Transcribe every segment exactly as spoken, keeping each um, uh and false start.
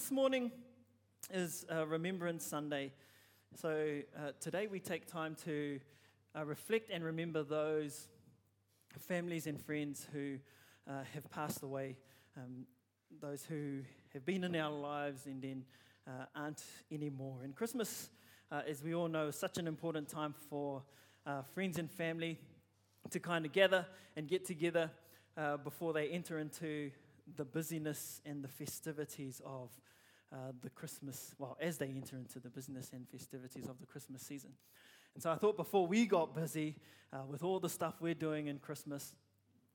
this morning is uh, Remembrance Sunday. So uh, today we take time to uh, reflect and remember those families and friends who uh, have passed away, um, those who have been in our lives and then uh, aren't anymore. And Christmas, uh, as we all know, is such an important time for uh, friends and family to kind of gather and get together uh, before they enter into the busyness and the festivities of uh, the Christmas, well, as they enter into the business and festivities of the Christmas season. And so I thought before we got busy uh, with all the stuff we're doing in Christmas,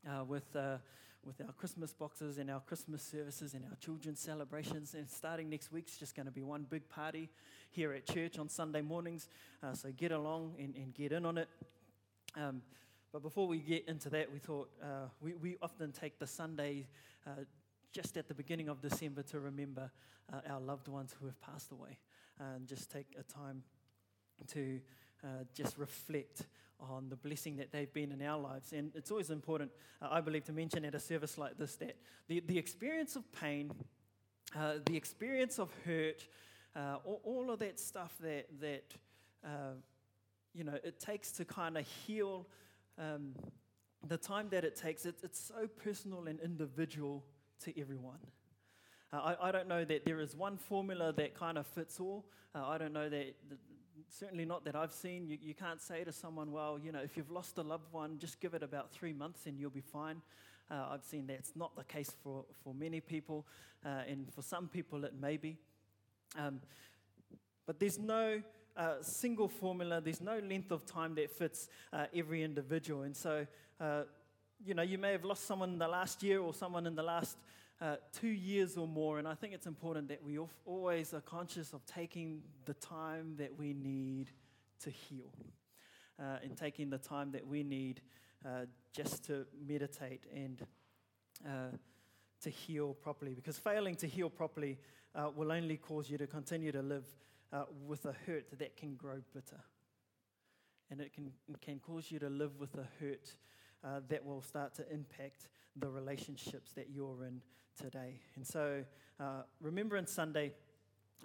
uh, with uh, with our Christmas boxes and our Christmas services and our children's celebrations, and starting next week's just going to be one big party here at church on Sunday mornings, uh, so get along and, and get in on it. Um, But before we get into that, we thought uh, we, we often take the Sunday uh, just at the beginning of December to remember uh, our loved ones who have passed away, and just take a time to uh, just reflect on the blessing that they've been in our lives. And it's always important, uh, I believe, to mention at a service like this that the, the experience of pain, uh, the experience of hurt, uh, all, all of that stuff that, that uh, you know, it takes to kind of heal. Um, the time that it takes, it, it's so personal and individual to everyone. Uh, I, I don't know that there is one formula that kind of fits all. Uh, I don't know that, that, certainly not that I've seen. You, you can't say to someone, well, you know, if you've lost a loved one, just give it about three months and you'll be fine. Uh, I've seen that's not the case for, for many people, uh, and for some people it may be. Um, but there's no... Uh, single formula. There's no length of time that fits uh, every individual. And so, uh, you know, you may have lost someone in the last year or someone in the last uh, two years or more, and I think it's important that we always are conscious of taking the time that we need to heal uh, and taking the time that we need uh, just to meditate and uh, to heal properly, because failing to heal properly uh, will only cause you to continue to live Uh, with a hurt that can grow bitter. And it can it can cause you to live with a hurt uh, that will start to impact the relationships that you're in today. And so uh, Remembrance Sunday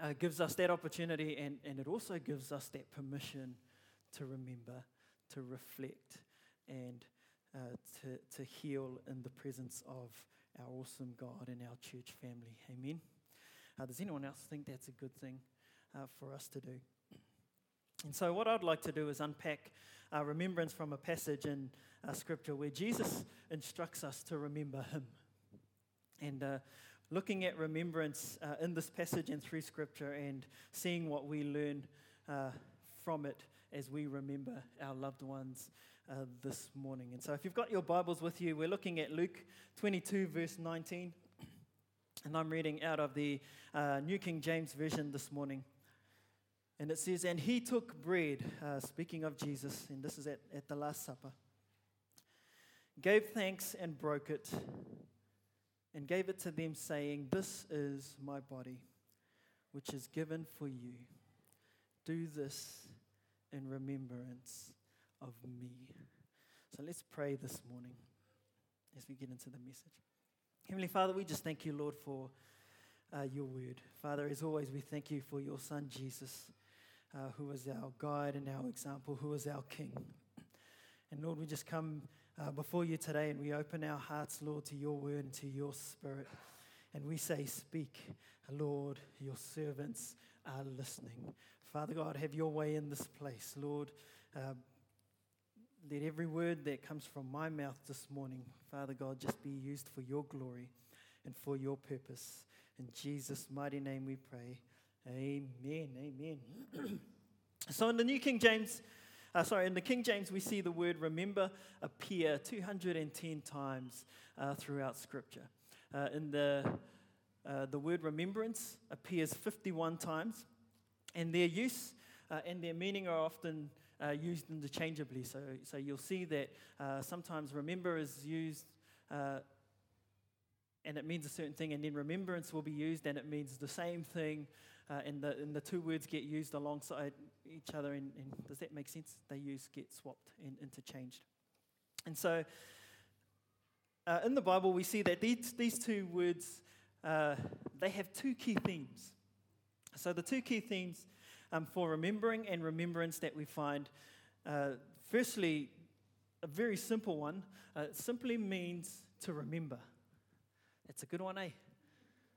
uh, gives us that opportunity, and, and it also gives us that permission to remember, to reflect, and uh, to, to heal in the presence of our awesome God and our church family. Amen. Uh, does anyone else think that's a good thing? Uh, for us to do. And so what I'd like to do is unpack uh, remembrance from a passage in uh, Scripture where Jesus instructs us to remember him. And uh, looking at remembrance uh, in this passage and through Scripture, and seeing what we learn uh, from it as we remember our loved ones uh, this morning. And so if you've got your Bibles with you, we're looking at Luke twenty-two, verse nineteen. And I'm reading out of the uh, New King James Version this morning. And it says, and he took bread, uh, speaking of Jesus, and this is at, at the Last Supper, gave thanks and broke it, and gave it to them, saying, this is my body, which is given for you. Do this in remembrance of me. So let's pray this morning as we get into the message. Heavenly Father, we just thank you, Lord, for uh, your word. Father, as always, we thank you for your Son, Jesus, Uh, who is our guide and our example, who is our King. And Lord, we just come uh, before you today, and we open our hearts, Lord, to your word and to your Spirit. And we say, speak, Lord, your servants are listening. Father God, have your way in this place, Lord. Uh, let every word that comes from my mouth this morning, Father God, just be used for your glory and for your purpose. In Jesus' mighty name we pray. Amen, amen. So in the New King James, uh, sorry, in the King James, we see the word remember appear two hundred ten times uh, throughout Scripture. Uh, in the uh, the word remembrance appears fifty-one times, and their use uh, and their meaning are often uh, used interchangeably. So, so you'll see that uh, sometimes remember is used Uh, and it means a certain thing, and then remembrance will be used, and it means the same thing, uh, and, the, and the two words get used alongside each other, and, and does that make sense? They use get swapped and interchanged. And so, uh, in the Bible, we see that these, these two words uh, they have two key themes. So the two key themes um, for remembering and remembrance that we find, uh, firstly, a very simple one, uh, simply means to remember. That's a good one, eh?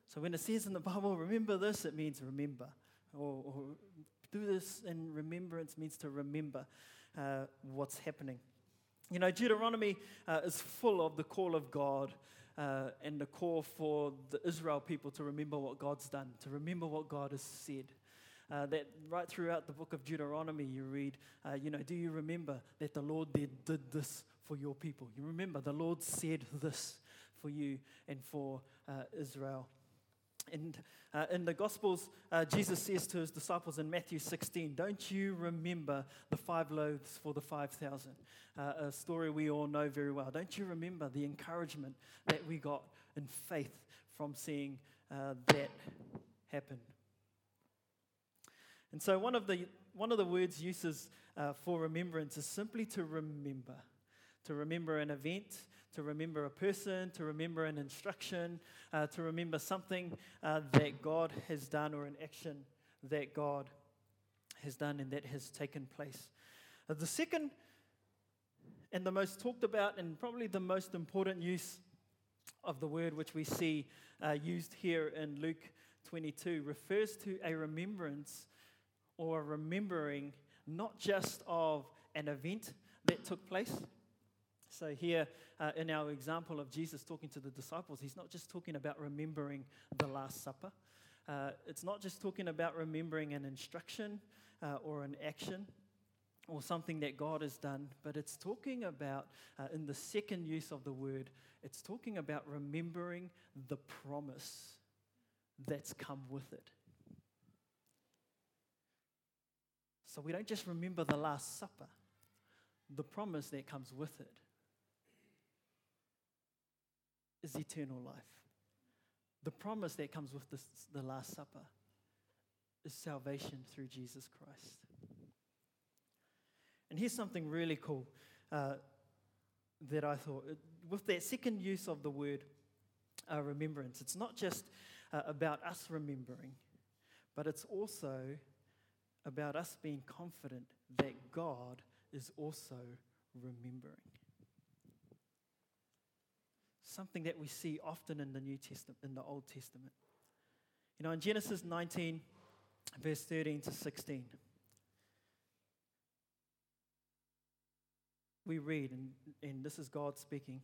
So when it says in the Bible, remember this, it means remember. Or, or do this in remembrance means to remember uh, what's happening. You know, Deuteronomy uh, is full of the call of God uh, and the call for the Israel people to remember what God's done, to remember what God has said. Uh, that right throughout the book of Deuteronomy, you read, uh, you know, do you remember that the Lord did, did this for your people? You remember the Lord said this for you and for uh, Israel. And uh, in the Gospels, uh, Jesus says to his disciples in Matthew sixteen, don't you remember the five loaves for the five thousand? Uh, a story we all know very well. Don't you remember the encouragement that we got in faith from seeing uh, that happen? And so one of the one of the words uses uh, for remembrance is simply to remember. To remember an event, to remember a person, to remember an instruction, uh, to remember something uh, that God has done or an action that God has done and that has taken place. Uh, the second and the most talked about and probably the most important use of the word, which we see uh, used here in Luke twenty-two, refers to a remembrance or a remembering not just of an event that took place. So here, uh, in our example of Jesus talking to the disciples, he's not just talking about remembering the Last Supper. Uh, it's not just talking about remembering an instruction uh, or an action or something that God has done, but it's talking about, uh, in the second use of the word, it's talking about remembering the promise that's come with it. So we don't just remember the Last Supper, the promise that comes with it is eternal life. The promise that comes with this, the Last Supper is salvation through Jesus Christ. And here's something really cool uh, that I thought. With that second use of the word uh, remembrance, it's not just uh, about us remembering, but it's also about us being confident that God is also remembering. Something that we see often in the New Testament, in the Old Testament. You know, in Genesis nineteen, verse thirteen to sixteen, we read, and, and this is God speaking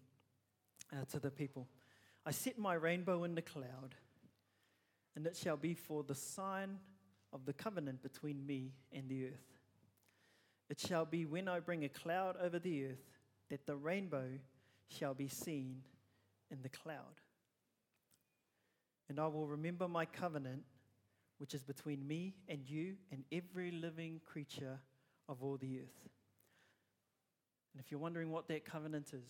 uh, to the people, I set my rainbow in the cloud, and it shall be for the sign of the covenant between me and the earth. It shall be when I bring a cloud over the earth, that the rainbow shall be seen in the cloud. And I will remember my covenant, which is between me and you and every living creature of all the earth. And if you're wondering what that covenant is,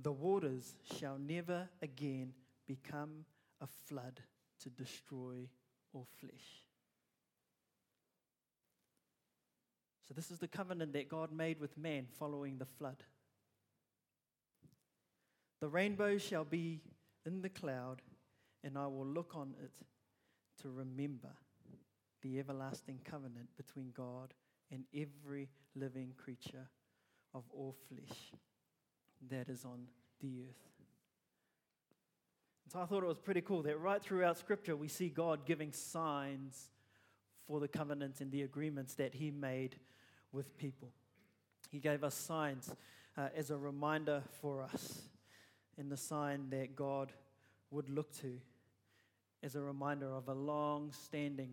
the waters shall never again become a flood to destroy all flesh. So this is the covenant that God made with man following the flood. The rainbow shall be in the cloud, and I will look on it to remember the everlasting covenant between God and every living creature of all flesh that is on the earth. And so I thought it was pretty cool that right throughout Scripture we see God giving signs for the covenants and the agreements that he made with people. He gave us signs uh, as a reminder for us. And the sign that God would look to as a reminder of a long-standing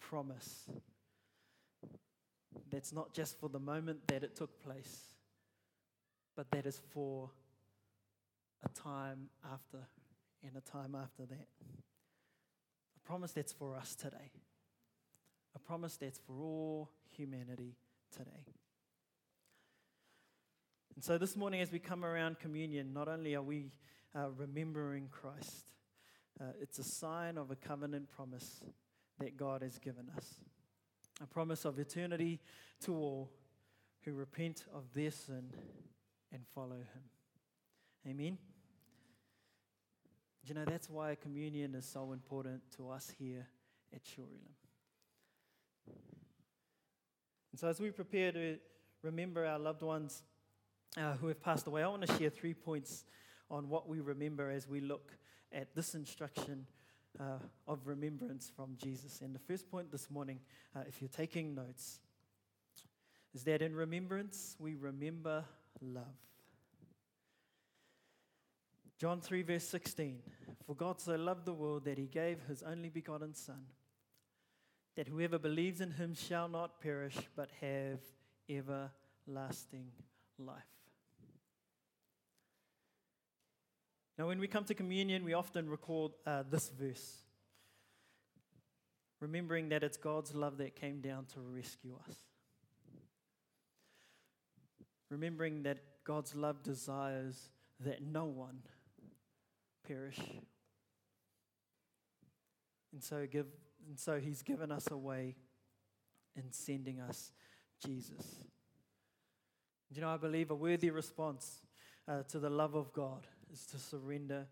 promise that's not just for the moment that it took place, but that is for a time after and a time after that. A promise that's for us today. A promise that's for all humanity today. And so this morning as we come around communion, not only are we uh, remembering Christ, uh, it's a sign of a covenant promise that God has given us. A promise of eternity to all who repent of their sin and follow him. Amen? You know, that's why communion is so important to us here at Shoreline. And so as we prepare to remember our loved ones uh, who have passed away, I want to share three points on what we remember as we look at this instruction uh, of remembrance from Jesus. And the first point this morning, uh, if you're taking notes, is that in remembrance, we remember love. John three, verse sixteen, "For God so loved the world that he gave his only begotten Son, that whoever believes in him shall not perish, but have everlasting life." Now, when we come to communion, we often recall uh, this verse, remembering that it's God's love that came down to rescue us. Remembering that God's love desires that no one perish. And so give, and so he's given us a way in sending us Jesus. And you know, I believe a worthy response uh, to the love of God is to surrender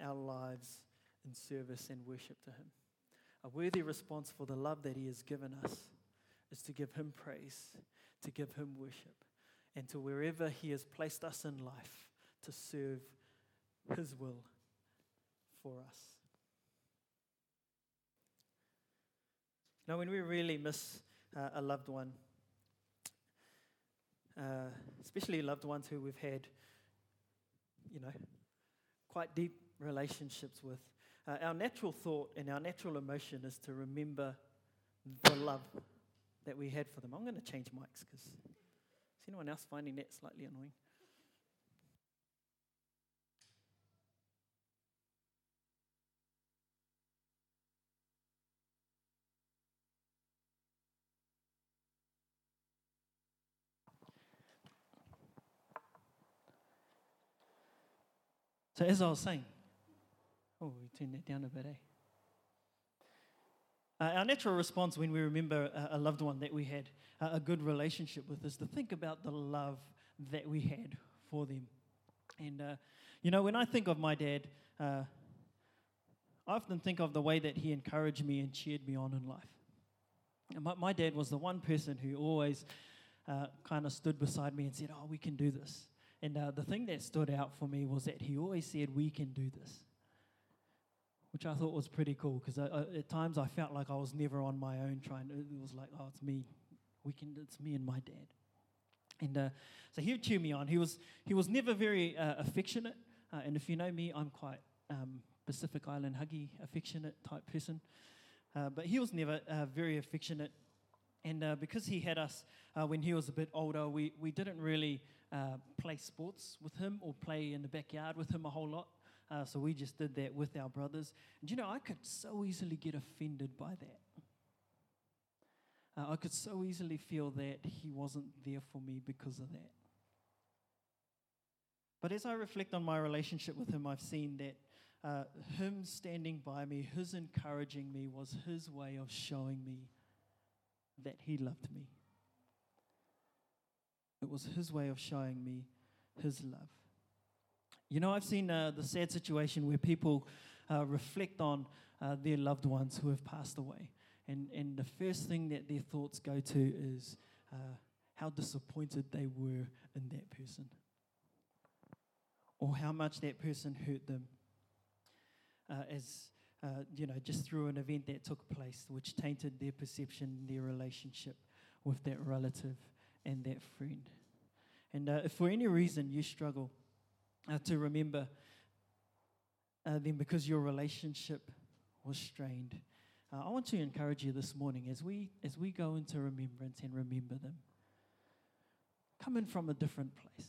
our lives in service and worship to him. A worthy response for the love that he has given us is to give him praise, to give him worship, and to wherever he has placed us in life, to serve his will for us. Now, when we really miss uh, a loved one, uh, especially loved ones who we've had, you know, quite deep relationships with, uh, our natural thought and our natural emotion is to remember the love that we had for them. I'm going to change mics because... Is anyone else finding that slightly annoying? So as I was saying, oh, we turned that down a bit, eh? Uh, our natural response when we remember a, a loved one that we had uh, a good relationship with is to think about the love that we had for them. And, uh, you know, when I think of my dad, uh, I often think of the way that he encouraged me and cheered me on in life. And my, my dad was the one person who always uh, kind of stood beside me and said, "Oh, we can do this." And uh, the thing that stood out for me was that he always said, "We can do this," which I thought was pretty cool, because at times I felt like I was never on my own trying. It was like, oh, it's me. We can. It's me and my dad. And uh, so he would cheer me on. He was he was never very uh, affectionate. Uh, and if you know me, I'm quite um, Pacific Island huggy, affectionate type person. Uh, but he was never uh, very affectionate. And uh, because he had us uh, when he was a bit older, we, we didn't really uh, play sports with him or play in the backyard with him a whole lot. Uh, so we just did that with our brothers. And you know, I could so easily get offended by that. Uh, I could so easily feel that he wasn't there for me because of that. But as I reflect on my relationship with him, I've seen that uh, him standing by me, his encouraging me, was his way of showing me that he loved me. It was his way of showing me his love. You know, I've seen uh, the sad situation where people uh, reflect on uh, their loved ones who have passed away. And, and the first thing that their thoughts go to is uh, how disappointed they were in that person, or how much that person hurt them uh, as Uh, you know, just through an event that took place, which tainted their perception, their relationship with that relative and that friend. And uh, if for any reason you struggle uh, to remember uh, them because your relationship was strained, uh, I want to encourage you this morning as we as we go into remembrance and remember them, come in from a different place.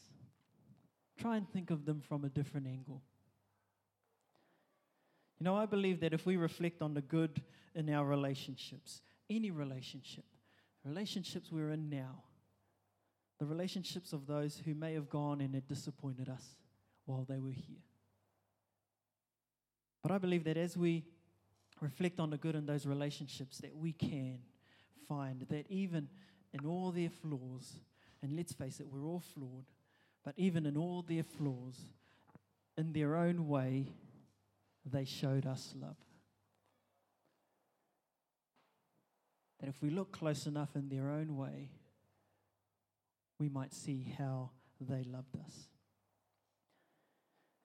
Try and think of them from a different angle. You know, I believe that if we reflect on the good in our relationships, any relationship, relationships we're in now, the relationships of those who may have gone and had disappointed us while they were here. But I believe that as we reflect on the good in those relationships, that we can find that even in all their flaws, and let's face it, we're all flawed, but even in all their flaws, in their own way, they showed us love. That if we look close enough in their own way, we might see how they loved us.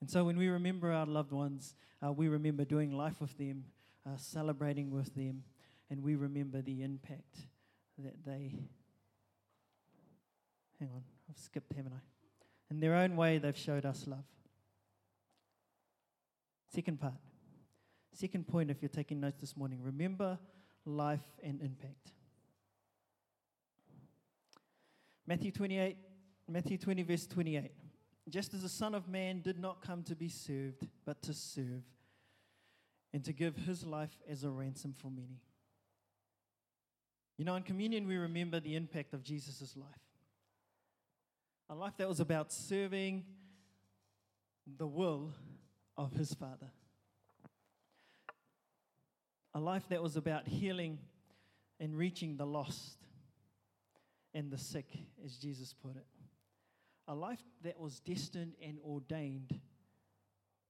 And so when we remember our loved ones, uh, we remember doing life with them, uh, celebrating with them, and we remember the impact that they... Hang on, I've skipped, haven't I? In their own way, they've showed us love. Second part. Second point, if you're taking notes this morning, remember life and impact. Matthew twenty-eight, Matthew twenty, verse twenty-eight. Just as the Son of Man did not come to be served, but to serve, and to give his life as a ransom for many. You know, in communion, we remember the impact of Jesus' life. A life that was about serving the will of his Father. A life that was about healing and reaching the lost and the sick, as Jesus put it. A life that was destined and ordained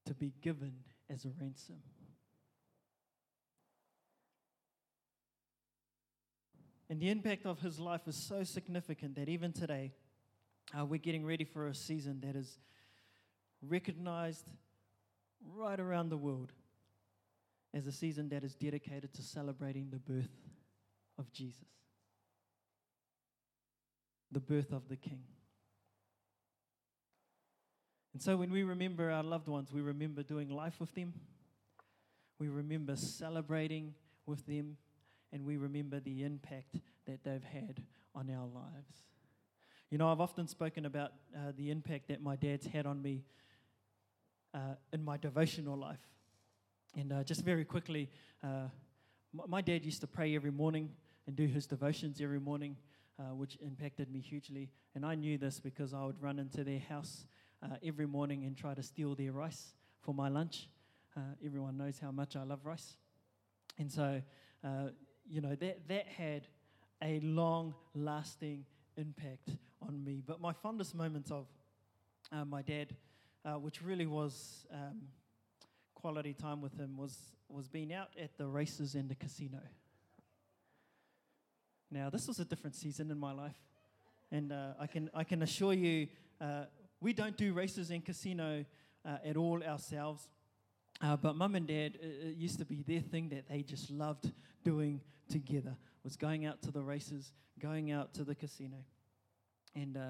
to be given as a ransom. And the impact of his life is so significant that even today, uh, we're getting ready for a season that is recognized right around the world as a season that is dedicated to celebrating the birth of Jesus, the birth of the King. And so when we remember our loved ones, we remember doing life with them, we remember celebrating with them, and we remember the impact that they've had on our lives. You know, I've often spoken about uh, the impact that my dad's had on me uh, in my devotional life. And uh, just very quickly, uh, my dad used to pray every morning and do his devotions every morning, uh, which impacted me hugely. And I knew this because I would run into their house Uh, every morning and try to steal their rice for my lunch. Uh, everyone knows how much I love rice. And so, uh, you know, that, that had a long-lasting impact on me. But my fondest moments of uh, my dad, uh, which really was um, quality time with him, was, was being out at the races and the casino. Now, this was a different season in my life. And uh, I can I can assure you... Uh, We don't do races and casino uh, at all ourselves, uh, but mum and dad, it, it used to be their thing that they just loved doing together, was going out to the races, going out to the casino. And, uh,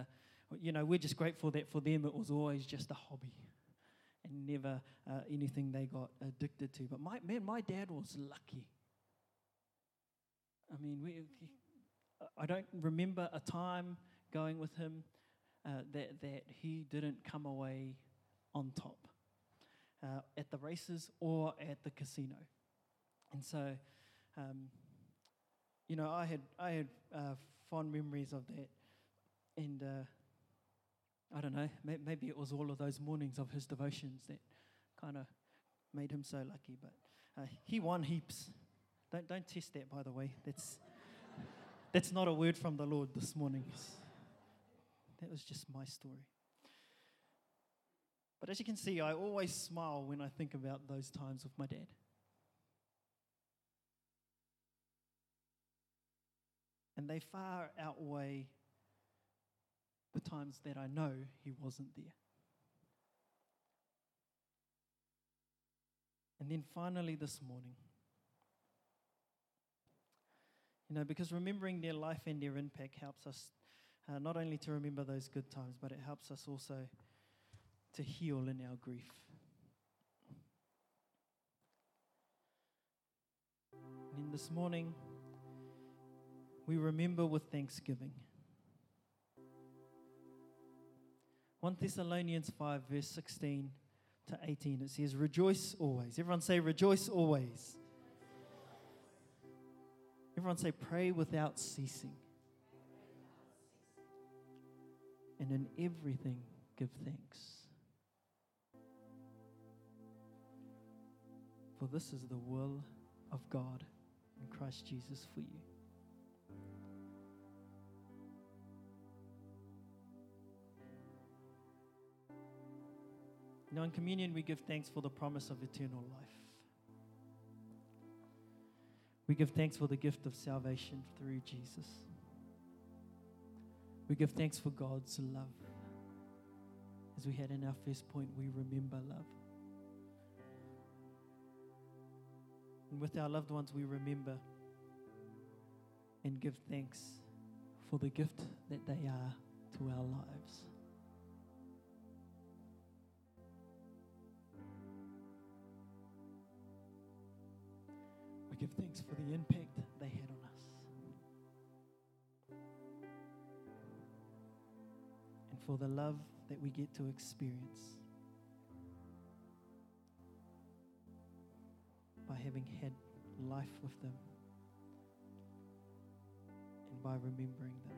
you know, we're just grateful that for them it was always just a hobby and never uh, anything they got addicted to. But, my man, my dad was lucky. I mean, we, I don't remember a time going with him Uh, that that he didn't come away on top uh, at the races or at the casino. And so, um, you know, I had I had uh, fond memories of that. And uh, I don't know, may- maybe it was all of those mornings of his devotions that kind of made him so lucky. But uh, he won heaps. Don't don't test that, by the way. That's that's not a word from the Lord this morning. That was just my story. But as you can see, I always smile when I think about those times with my dad. And they far outweigh the times that I know he wasn't there. And then finally this morning, you know, because remembering their life and their impact helps us Uh, not only to remember those good times, but it helps us also to heal in our grief. And this morning, we remember with thanksgiving. First Thessalonians five, verse sixteen to eighteen, it says, "Rejoice always." Everyone say, "Rejoice always." Everyone say, "Pray without ceasing. And in everything, give thanks. For this is the will of God in Christ Jesus for you." Now in communion, we give thanks for the promise of eternal life. We give thanks for the gift of salvation through Jesus. We give thanks for God's love. As we had in our first point, we remember love. And with our loved ones, we remember and give thanks for the gift that they are to our lives. We give thanks for the impact they had on us. And for the love that we get to experience by having had life with them and by remembering them.